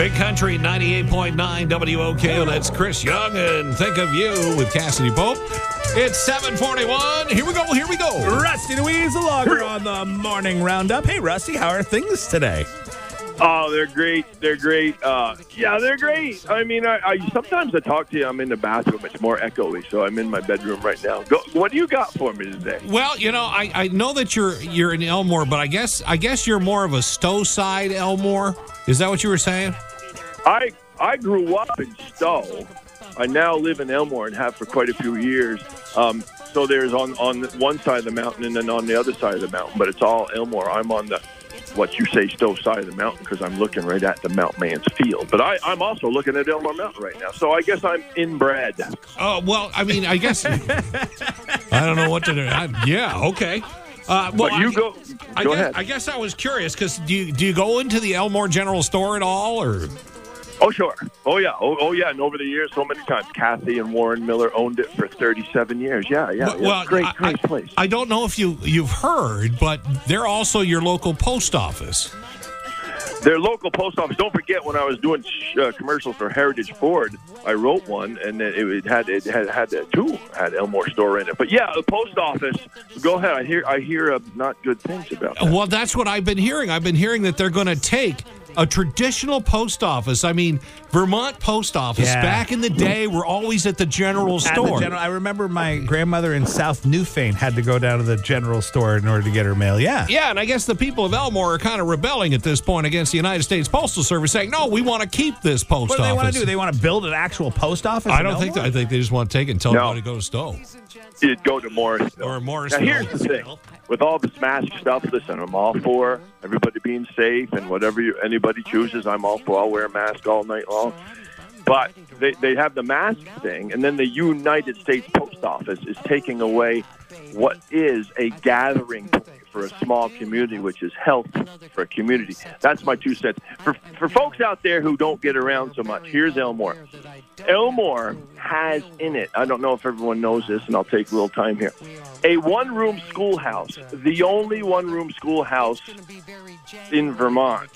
Big Country 98.9 WOKO. That's Chris Young and Think of You with Cassidy Pope. It's 7:41. Here we go. Here we go. Rusty Louise, the logger on the morning roundup. Hey, Rusty, how are things today? Oh, they're great. They're great. Yeah, they're great. I mean, sometimes I talk to you. I'm in the bathroom. It's more echoey, so I'm in my bedroom right now. Go, what do you got for me today? Well, you know, I know that you're in Elmore, but I guess you're more of a Stowe side Elmore. Is that what you were saying? I grew up in Stowe. I now live in Elmore and have for quite a few years. So there's on one side of the mountain and then on the other side of the mountain, but it's all Elmore. I'm on the what you say Stowe side of the mountain because I'm looking right at the Mount Mansfield. But I'm also looking at Elmore Mountain right now. So I guess I'm inbred. Oh, well, I mean, I guess. I don't know what to do. Yeah, okay. Well, but you go ahead. I guess I was curious because do you go into the Elmore General Store at all? Or? Oh, sure. Oh, yeah. Oh, yeah. And over the years, so many times. Kathy and Warren Miller owned it for 37 years. Yeah. Well, great place. I don't know if you've heard, but they're also your local post office. Their local post office. Don't forget, when I was doing commercials for Heritage Ford, I wrote one, and it had Elmore Store in it. But yeah, the post office. Go ahead. I hear not good things about that. Well, that's what I've been hearing. I've been hearing that they're going to take a traditional post office. I mean, Vermont post office. Yeah. Back in the day, we're always at the general store. I remember my grandmother in South Newfane had to go down to the general store in order to get her mail. Yeah. Yeah, and I guess the people of Elmore are kind of rebelling at this point against the United States Postal Service, saying, no, we want to keep this post office. What do they want to do? They want to build an actual post office? I don't think that. I think they just want to take it and tell them how to go to Stowe. You'd go to Morrisville. Or Morrisville. Now, here's the thing. With all the smash stuff, listen, I'm all for everybody being safe and whatever anybody chooses, I'm all for. I'll wear a mask all night long. But they have the mask thing, and then the United States Post Office is taking away what is a gathering point for a small community, which is health for a community. That's my 2 cents. For folks out there who don't get around so much, here's Elmore. Elmore has in it, I don't know if everyone knows this, and I'll take a little time here, a one-room schoolhouse, the only one-room schoolhouse in Vermont.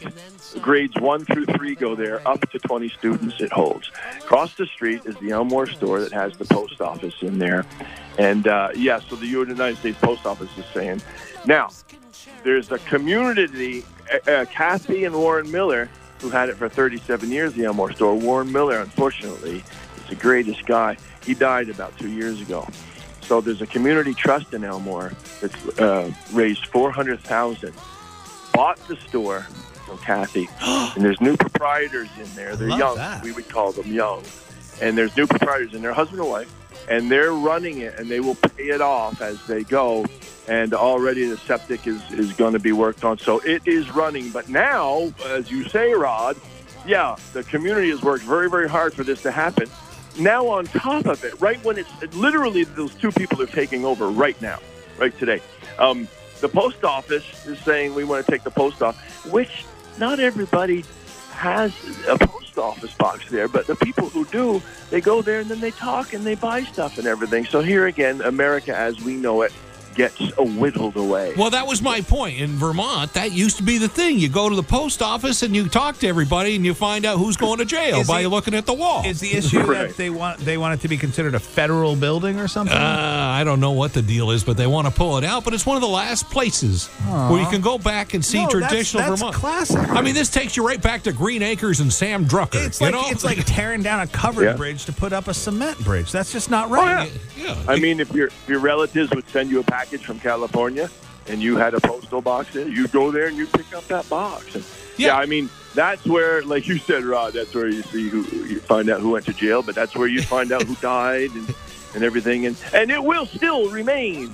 Grades 1 through 3 go there, up to 20 students it holds. Across the street is the Elmore store that has the post office in there. And, so the United States Post Office is saying, now, there's a community, Kathy and Warren Miller, who had it for 37 years, the Elmore store. Warren Miller, unfortunately, is the greatest guy. He died about 2 years ago. So there's a community trust in Elmore that's raised $400,000, bought the store from Kathy, and there's new proprietors in there. They're young. We would call them young. And there's new proprietors in there, husband and wife, and they're running it, and they will pay it off as they go. And already the septic is going to be worked on. So it is running. But now, as you say, Rod, the community has worked very, very hard for this to happen. Now on top of it, right when it's literally those two people are taking over right now, right today. The post office is saying we want to take the post off, which not everybody has a post office box there, but the people who do, they go there and then they talk and they buy stuff and everything. So here again, America as we know it gets whittled away. Well, that was my point. In Vermont, that used to be the thing. You go to the post office and you talk to everybody and you find out who's going to jail by looking at the wall. Is the issue that they want it to be considered a federal building or something? I don't know what the deal is, but they want to pull it out. But it's one of the last places where you can go back and see traditional Vermont. Classic. I mean, this takes you right back to Green Acres and Sam Drucker. It's like tearing down a covered bridge to put up a cement bridge. That's just not right. Oh, yeah. I mean, if your relatives would send you a package from California and you had a postal box in it, you go there and you pick up that box. And I mean, that's where, like you said, Rod, that's where you see you find out who went to jail, but that's where you find out who died and everything. And it will still remain,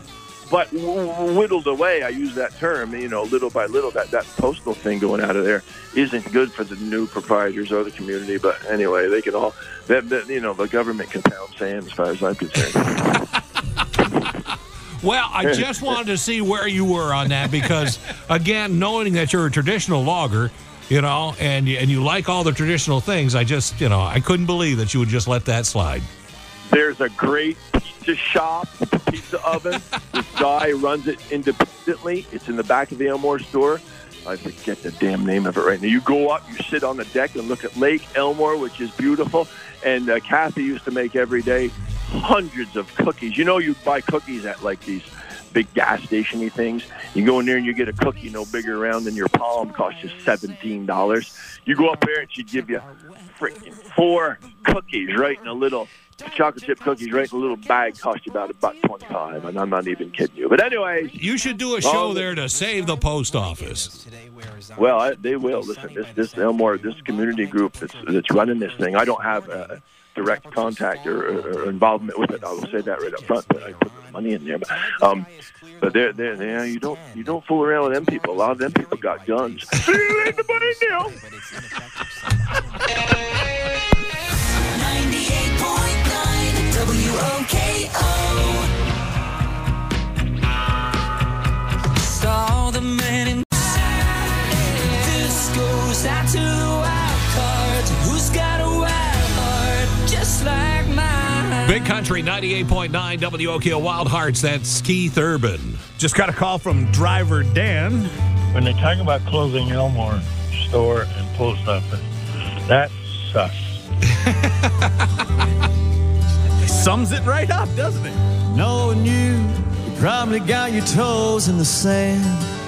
but whittled away. I use that term, you know, little by little, that postal thing going out of there isn't good for the new proprietors or the community. But anyway, they can all, the government can pound sand as far as I'm concerned. Well, I just wanted to see where you were on that because, again, knowing that you're a traditional logger, you know, and you like all the traditional things, I just, you know, I couldn't believe that you would just let that slide. There's a great pizza shop, pizza oven. This guy runs it independently. It's in the back of the Elmore store. I forget the damn name of it right now. You go up, you sit on the deck and look at Lake Elmore, which is beautiful. And Kathy used to make every day hundreds of cookies. You know, you'd buy cookies at like these big gas station-y things. You go in there and you get a cookie no bigger around than your palm, costs you $17. You go up there and she'd give you freaking 4 cookies right in a little... chocolate chip cookies right in a little bag cost you about $1.25, and I'm not even kidding you. But anyways, you should do a show there to save the post office. Well, they will. Listen, this Elmore, this community group that's running this thing, I don't have a direct contact or involvement with it. I will say that right up front, but I put money in there. But they're you don't fool around with them people. A lot of them people got guns. See you later, buddy, now. WOKO. Saw the man in. This goes out to the wild card. Who's got a wild heart just like mine? Big Country 98.9 WOKO Wild Hearts. That's Keith Urban. Just got a call from driver Dan. When they talk about closing Elmore store and post office, that sucks. Sums it right up, doesn't it? Knowing you, you probably got your toes in the sand.